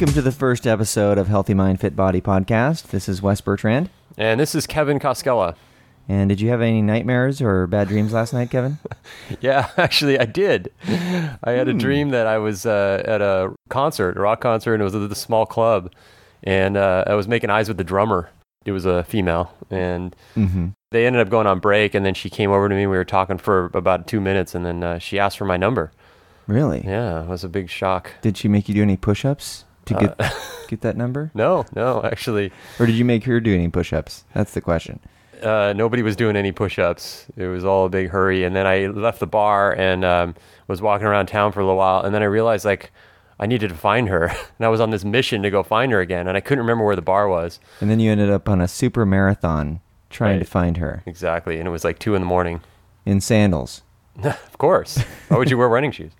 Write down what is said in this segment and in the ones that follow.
Welcome to the first episode of Healthy Mind, Fit Body podcast. This is Wes Bertrand. And this is Kevin Koskela. And did you have any nightmares or bad dreams last night, Kevin? Yeah, actually, I did. I had a dream that I was at a concert, a rock concert, and it was at this small club. And I was making eyes with the drummer. It was a female. And they ended up going on break, and then she came over to me. We were talking for about 2 minutes, and then she asked for my number. Really? Yeah, it was a big shock. Did she make you do any push-ups to get that number? No, actually. Or did you make her do any push-ups? That's the question. Nobody was doing any push-ups. It was all a big hurry. And then I left the bar and was walking around town for a little while. And then I realized I needed to find her. And I was on this mission to go find her again. And I couldn't remember where the bar was. And then you ended up on a super marathon trying to find her. Exactly. And it was 2 a.m. In sandals. Of course. Why would you wear running shoes?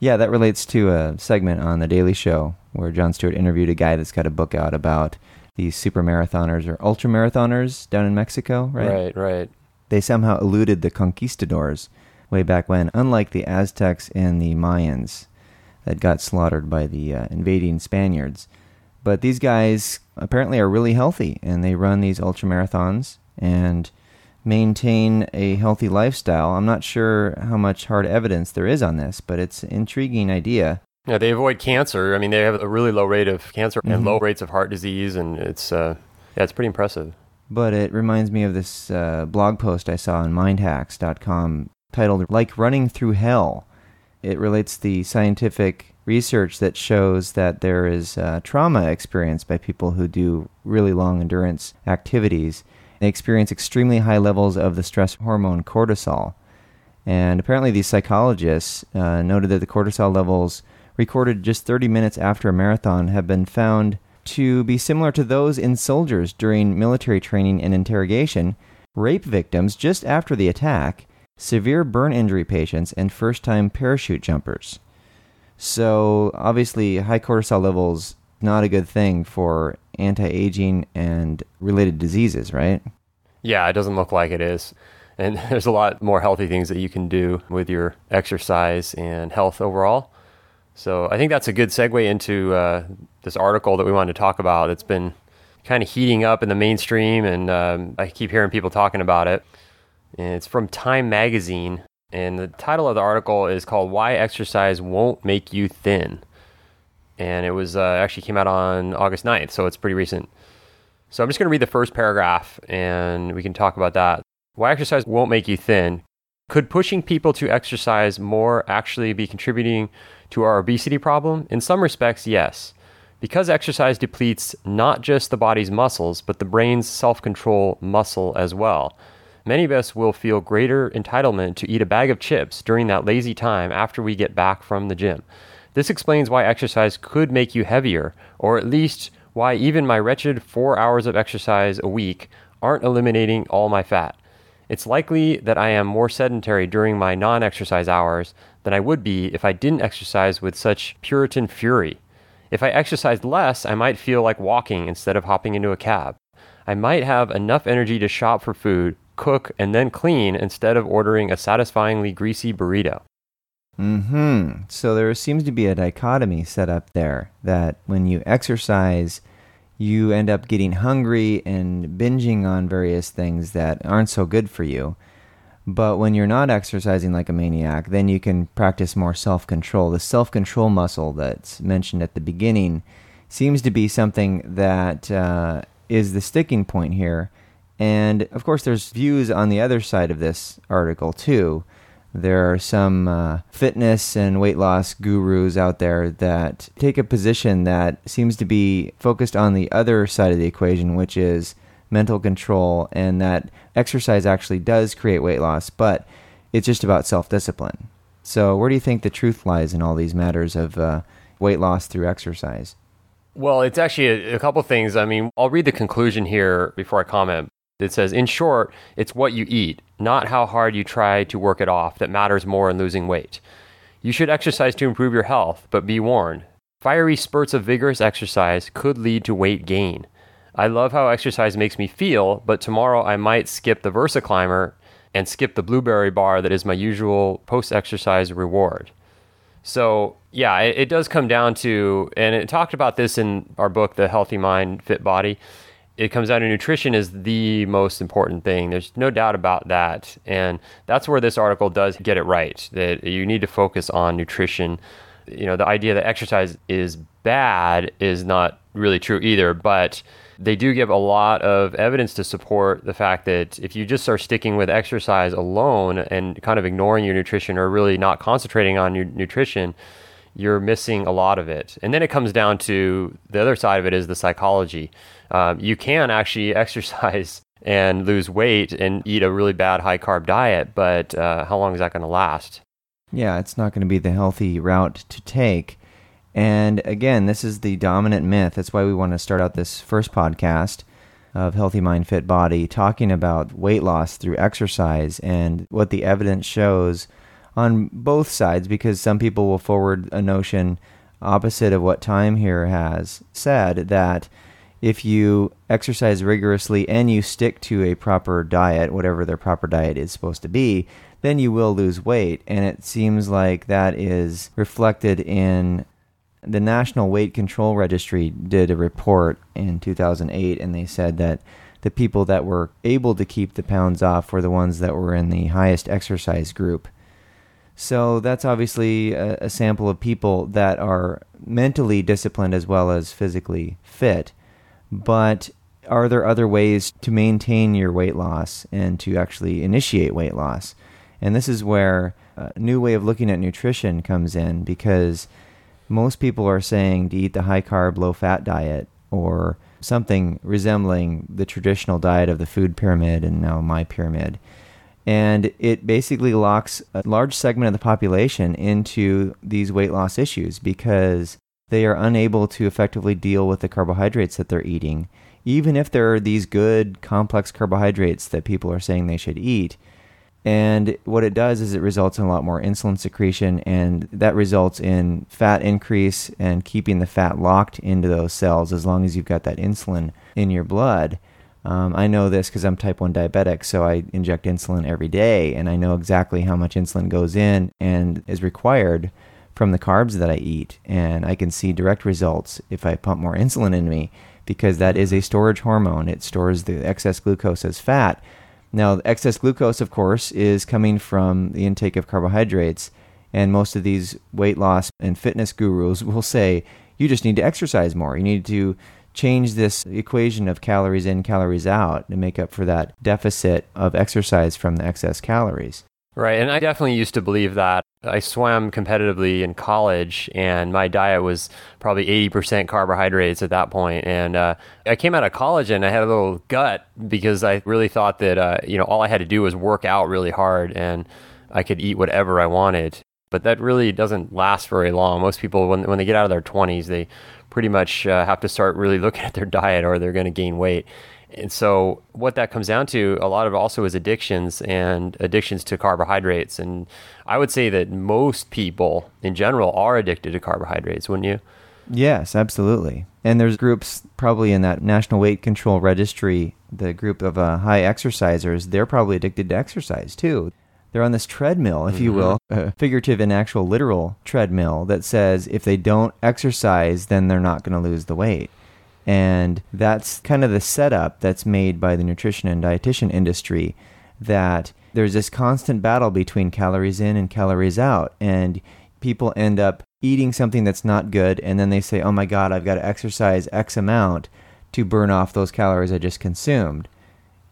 Yeah, that relates to a segment on The Daily Show where Jon Stewart interviewed a guy that's got a book out about these super marathoners or ultra marathoners down in Mexico, right? Right. They somehow eluded the conquistadors way back when, unlike the Aztecs and the Mayans that got slaughtered by the invading Spaniards. But these guys apparently are really healthy, and they run these ultra marathons and maintain a healthy lifestyle. I'm not sure how much hard evidence there is on this, but it's an intriguing idea. Yeah, they avoid cancer. I mean, they have a really low rate of cancer and low rates of heart disease, and it's pretty impressive. But it reminds me of this blog post I saw on mindhacks.com titled, "Like Running Through Hell." It relates the scientific research that shows that there is trauma experienced by people who do really long endurance activities. They experience extremely high levels of the stress hormone cortisol. And apparently these psychologists noted that the cortisol levels recorded just 30 minutes after a marathon have been found to be similar to those in soldiers during military training and interrogation, rape victims just after the attack, severe burn injury patients, and first-time parachute jumpers. So obviously high cortisol levels, not a good thing for anti-aging and related diseases, right? Yeah, it doesn't look like it is. And there's a lot more healthy things that you can do with your exercise and health overall. So I think that's a good segue into this article that we wanted to talk about. It's been kind of heating up in the mainstream, and I keep hearing people talking about it. And it's from Time Magazine, and the title of the article is called "Why Exercise Won't Make You Thin." And it was actually came out on August 9th, so it's pretty recent. So I'm just going to read the first paragraph, and we can talk about that. "Why exercise won't make you thin. Could pushing people to exercise more actually be contributing to our obesity problem? In some respects, yes. Because exercise depletes not just the body's muscles, but the brain's self-control muscle as well. Many of us will feel greater entitlement to eat a bag of chips during that lazy time after we get back from the gym. This explains why exercise could make you heavier, or at least why even my wretched 4 hours of exercise a week aren't eliminating all my fat. It's likely that I am more sedentary during my non-exercise hours than I would be if I didn't exercise with such Puritan fury. If I exercised less, I might feel like walking instead of hopping into a cab. I might have enough energy to shop for food, cook, and then clean instead of ordering a satisfyingly greasy burrito." So there seems to be a dichotomy set up there that when you exercise, you end up getting hungry and binging on various things that aren't so good for you. But when you're not exercising like a maniac, then you can practice more self-control. The self-control muscle that's mentioned at the beginning seems to be something that is the sticking point here. And of course, there's views on the other side of this article too. There are some fitness and weight loss gurus out there that take a position that seems to be focused on the other side of the equation, which is mental control, and that exercise actually does create weight loss, but it's just about self-discipline. So where do you think the truth lies in all these matters of weight loss through exercise? Well, it's actually a couple things. I mean, I'll read the conclusion here before I comment. It says, "In short, it's what you eat, not how hard you try to work it off, that matters more in losing weight. You should exercise to improve your health, but be warned. Fiery spurts of vigorous exercise could lead to weight gain. I love how exercise makes me feel, but tomorrow I might skip the Versa Climber and skip the blueberry bar that is my usual post-exercise reward. So yeah, it does come down to, and it talked about this in our book, The Healthy Mind, Fit Body. It comes down to nutrition is the most important thing. There's no doubt about that. And that's where this article does get it right, that you need to focus on nutrition. You know, the idea that exercise is bad is not really true either, but they do give a lot of evidence to support the fact that if you just are sticking with exercise alone and kind of ignoring your nutrition or really not concentrating on your nutrition, you're missing a lot of it. And then it comes down to the other side of it is the psychology. You can actually exercise and lose weight and eat a really bad high-carb diet, but how long is that going to last? Yeah, it's not going to be the healthy route to take. And again, this is the dominant myth. That's why we want to start out this first podcast of Healthy Mind, Fit Body, talking about weight loss through exercise and what the evidence shows on both sides, because some people will forward a notion opposite of what Time here has said, that if you exercise rigorously and you stick to a proper diet, whatever their proper diet is supposed to be, then you will lose weight. And it seems like that is reflected in the National Weight Control Registry did a report in 2008, and they said that the people that were able to keep the pounds off were the ones that were in the highest exercise group. So that's obviously a sample of people that are mentally disciplined as well as physically fit. But are there other ways to maintain your weight loss and to actually initiate weight loss? And this is where a new way of looking at nutrition comes in, because most people are saying to eat the high-carb, low-fat diet or something resembling the traditional diet of the food pyramid and now my pyramid. And it basically locks a large segment of the population into these weight loss issues because they are unable to effectively deal with the carbohydrates that they're eating. Even if there are these good, complex carbohydrates that people are saying they should eat, and what it does is it results in a lot more insulin secretion, and that results in fat increase and keeping the fat locked into those cells as long as you've got that insulin in your blood. I know this because I'm type 1 diabetic, so I inject insulin every day, and I know exactly how much insulin goes in and is required from the carbs that I eat. And I can see direct results if I pump more insulin in me, because that is a storage hormone. It stores the excess glucose as fat. Now, the excess glucose, of course, is coming from the intake of carbohydrates, and most of these weight loss and fitness gurus will say, you just need to exercise more. You need to change this equation of calories in, calories out to make up for that deficit of exercise from the excess calories. Right, and I definitely used to believe that. I swam competitively in college, and my diet was probably 80% carbohydrates at that point. And I came out of college, and I had a little gut because I really thought that all I had to do was work out really hard, and I could eat whatever I wanted. But that really doesn't last very long. Most people, when they get out of their 20s, they pretty much have to start really looking at their diet, or they're going to gain weight. And so what that comes down to, a lot of it also is addictions to carbohydrates. And I would say that most people in general are addicted to carbohydrates, wouldn't you? Yes, absolutely. And there's groups probably in that National Weight Control Registry, the group of high exercisers, they're probably addicted to exercise too. They're on this treadmill, if you will, a figurative and actual literal treadmill that says if they don't exercise, then they're not going to lose the weight. And that's kind of the setup that's made by the nutrition and dietitian industry, that there's this constant battle between calories in and calories out. And people end up eating something that's not good, and then they say, oh my God, I've got to exercise X amount to burn off those calories I just consumed.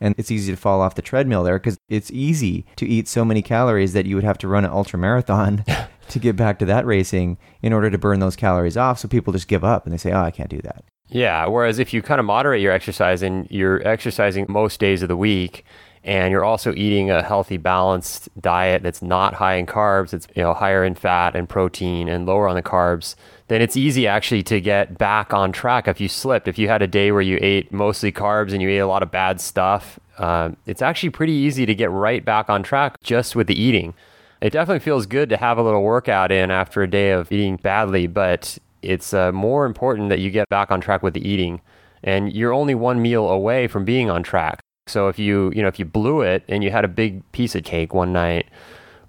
And it's easy to fall off the treadmill there, because it's easy to eat so many calories that you would have to run an ultra marathon to get back to that racing in order to burn those calories off. So people just give up and they say, oh, I can't do that. Yeah, whereas if you kind of moderate your exercise, and you're exercising most days of the week, and you're also eating a healthy, balanced diet that's not high in carbs, it's higher in fat and protein and lower on the carbs, then it's easy actually to get back on track if you slipped. If you had a day where you ate mostly carbs and you ate a lot of bad stuff, it's actually pretty easy to get right back on track just with the eating. It definitely feels good to have a little workout in after a day of eating badly, but it's more important that you get back on track with the eating, and you're only one meal away from being on track. So if you blew it and you had a big piece of cake one night,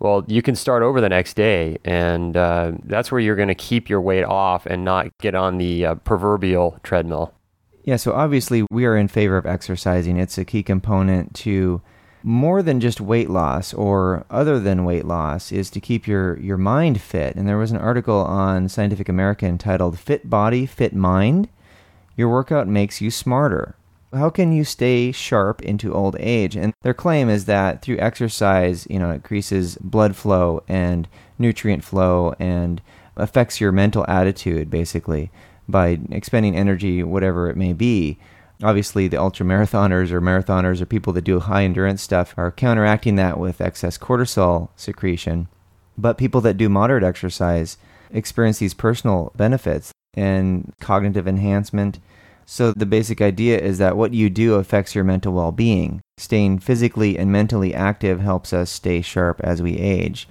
well, you can start over the next day, and that's where you're going to keep your weight off and not get on the proverbial treadmill. Yeah, so obviously we are in favor of exercising. It's a key component to more than just weight loss or other than weight loss is to keep your mind fit. And there was an article on Scientific American titled Fit Body, Fit Mind. Your workout makes you smarter. How can you stay sharp into old age? And their claim is that through exercise, you know, it increases blood flow and nutrient flow and affects your mental attitude, basically, by expending energy, whatever it may be. Obviously, the ultramarathoners or marathoners or people that do high endurance stuff are counteracting that with excess cortisol secretion. But people that do moderate exercise experience these personal benefits and cognitive enhancement. So the basic idea is that what you do affects your mental well-being. Staying physically and mentally active helps us stay sharp as we age.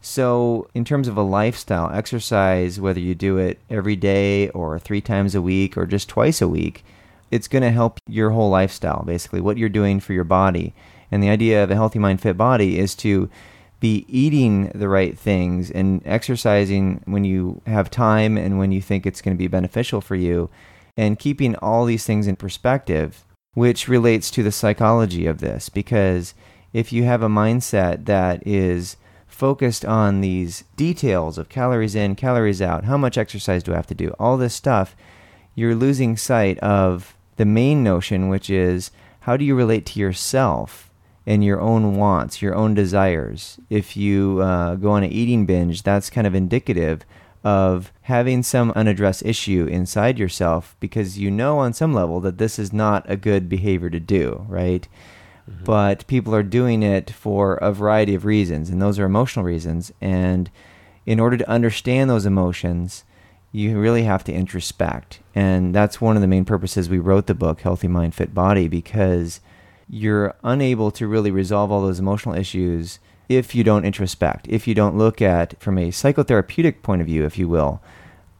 So in terms of a lifestyle, exercise, whether you do it every day or 3 times a week or just twice a week, it's going to help your whole lifestyle, basically, what you're doing for your body. And the idea of a healthy mind, fit body is to be eating the right things and exercising when you have time and when you think it's going to be beneficial for you, and keeping all these things in perspective, which relates to the psychology of this. Because if you have a mindset that is focused on these details of calories in, calories out, how much exercise do I have to do, all this stuff, you're losing sight of the main notion, which is how do you relate to yourself and your own wants, your own desires. If you go on an eating binge, that's kind of indicative of having some unaddressed issue inside yourself, because you know on some level that this is not a good behavior to do, right? Mm-hmm. But people are doing it for a variety of reasons, and those are emotional reasons. And in order to understand those emotions, you really have to introspect. And that's one of the main purposes we wrote the book, Healthy Mind, Fit Body, because you're unable to really resolve all those emotional issues if you don't introspect, if you don't look at, from a psychotherapeutic point of view, if you will,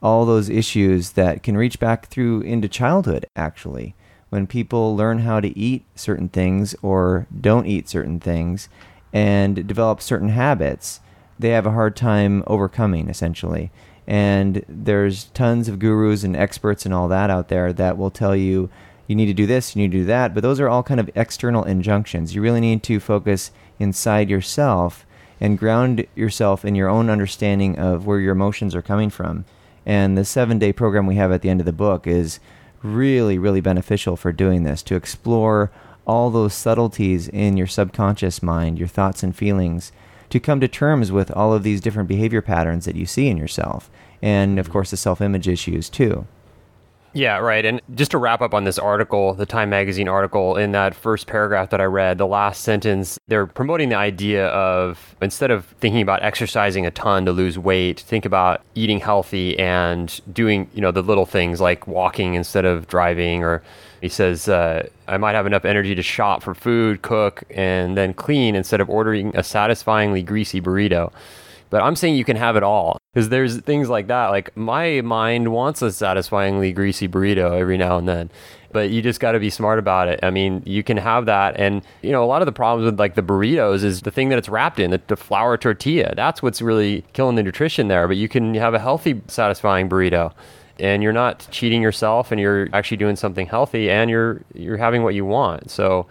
all those issues that can reach back through into childhood, actually, when people learn how to eat certain things or don't eat certain things and develop certain habits, they have a hard time overcoming, essentially. And there's tons of gurus and experts and all that out there that will tell you, you need to do this, you need to do that, but those are all kind of external injunctions. You really need to focus inside yourself and ground yourself in your own understanding of where your emotions are coming from. And the 7-day program we have at the end of the book is really, really beneficial for doing this, to explore all those subtleties in your subconscious mind, your thoughts and feelings, to come to terms with all of these different behavior patterns that you see in yourself. And of course, the self-image issues too. Yeah, right. And just to wrap up on this article, the Time Magazine article, in that first paragraph that I read, the last sentence, they're promoting the idea of, instead of thinking about exercising a ton to lose weight, think about eating healthy and doing, you know, the little things like walking instead of driving. Or he says, I might have enough energy to shop for food, cook, and then clean instead of ordering a satisfyingly greasy burrito. But I'm saying you can have it all, because there's things like that. Like, my mind wants a satisfyingly greasy burrito every now and then, but you just got to be smart about it. I mean, you can have that. And, you know, a lot of the problems with like the burritos is the thing that it's wrapped in, the flour tortilla. That's what's really killing the nutrition there. But you can have a healthy, satisfying burrito, and you're not cheating yourself, and you're actually doing something healthy, and you're having what you want. So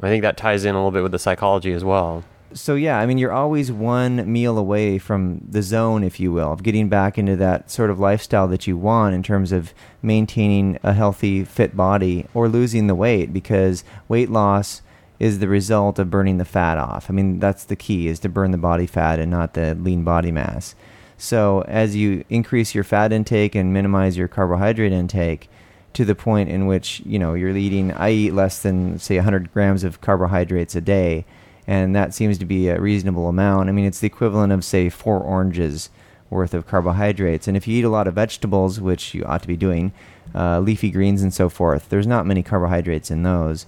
I think that ties in a little bit with the psychology as well. So yeah, I mean, you're always one meal away from the zone, if you will, of getting back into that sort of lifestyle that you want in terms of maintaining a healthy, fit body or losing the weight, because weight loss is the result of burning the fat off. I mean, that's the key, is to burn the body fat and not the lean body mass. So as you increase your fat intake and minimize your carbohydrate intake to the point in which, you know, you're eating, I eat less than, say, 100 grams of carbohydrates a day, and that seems to be a reasonable amount. I mean, it's the equivalent of, say, 4 oranges worth of carbohydrates. And if you eat a lot of vegetables, which you ought to be doing, leafy greens and so forth, there's not many carbohydrates in those,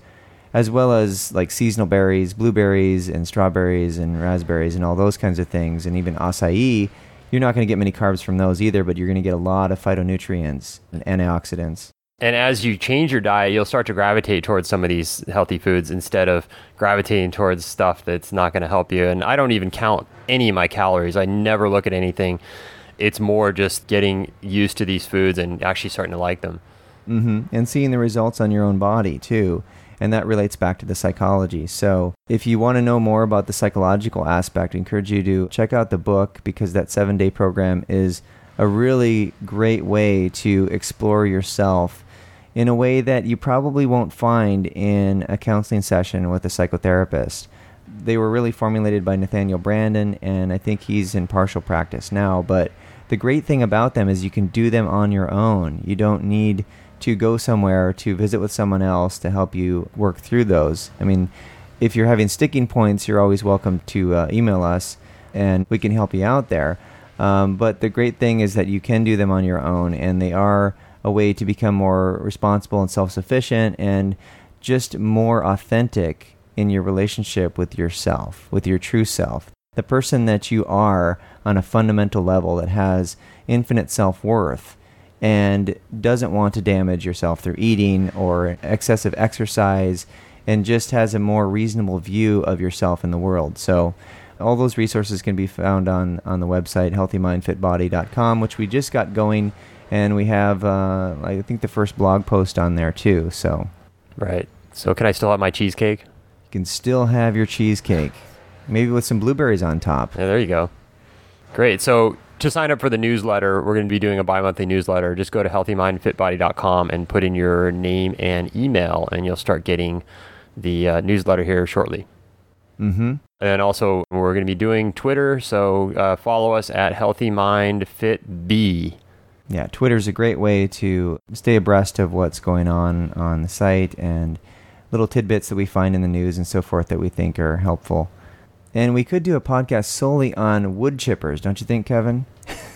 as well as like seasonal berries, blueberries and strawberries and raspberries and all those kinds of things, and even acai. You're not going to get many carbs from those either, but you're going to get a lot of phytonutrients and antioxidants. And as you change your diet, you'll start to gravitate towards some of these healthy foods instead of gravitating towards stuff that's not going to help you. And I don't even count any of my calories. I never look at anything. It's more just getting used to these foods and actually starting to like them. Mm-hmm. And seeing the results on your own body too. And that relates back to the psychology. So if you want to know more about the psychological aspect, I encourage you to check out the book, because that 7-day program is a really great way to explore yourself in a way that you probably won't find in a counseling session with a psychotherapist. They were really formulated by Nathaniel Branden, and I think he's in partial practice now. But the great thing about them is you can do them on your own. You don't need to go somewhere to visit with someone else to help you work through those. I mean, if you're having sticking points, you're always welcome to email us, and we can help you out there. But the great thing is that you can do them on your own, and they are a way to become more responsible and self-sufficient and just more authentic in your relationship with yourself, with your true self. The person that you are on a fundamental level that has infinite self-worth and doesn't want to damage yourself through eating or excessive exercise, and just has a more reasonable view of yourself in the world. So all those resources can be found on the website, HealthyMindFitBody.com, which we just got going. And we have, I think, the first blog post on there, too. So, right. So can I still have my cheesecake? You can still have your cheesecake, maybe with some blueberries on top. Yeah, there you go. Great. So to sign up for the newsletter, we're going to be doing a bi-monthly newsletter. Just go to HealthyMindFitBody.com and put in your name and email, and you'll start getting the newsletter here shortly. Mm-hmm. And also, we're going to be doing Twitter, so follow us at HealthyMindFitB. Yeah, Twitter's a great way to stay abreast of what's going on the site and little tidbits that we find in the news and so forth that we think are helpful. And we could do a podcast solely on wood chippers, don't you think, Kevin?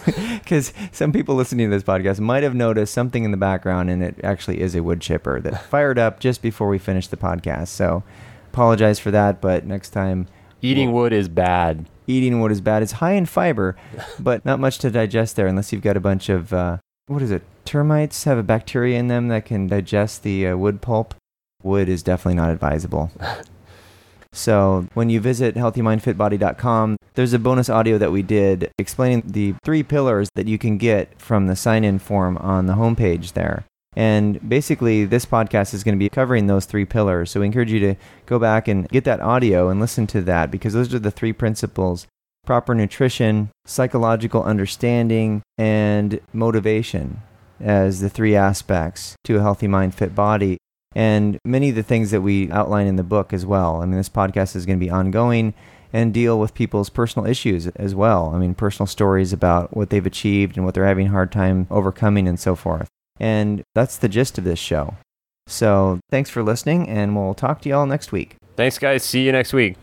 Because some people listening to this podcast might have noticed something in the background, and it actually is a wood chipper that fired up just before we finished the podcast. So apologize for that, but next time... Eating wood is bad. Eating wood is bad. It's high in fiber, but not much to digest there unless you've got a bunch of, termites have a bacteria in them that can digest the wood pulp. Wood is definitely not advisable. So when you visit HealthyMindFitBody.com, there's a bonus audio that we did explaining the 3 pillars that you can get from the sign-in form on the homepage there. And basically, this podcast is going to be covering those 3 pillars. So we encourage you to go back and get that audio and listen to that, because those are the 3 principles: proper nutrition, psychological understanding, and motivation as the 3 aspects to a healthy mind, fit body. And many of the things that we outline in the book as well. I mean, this podcast is going to be ongoing and deal with people's personal issues as well. I mean, personal stories about what they've achieved and what they're having a hard time overcoming and so forth. And that's the gist of this show. So thanks for listening, and we'll talk to y'all next week. Thanks, guys. See you next week.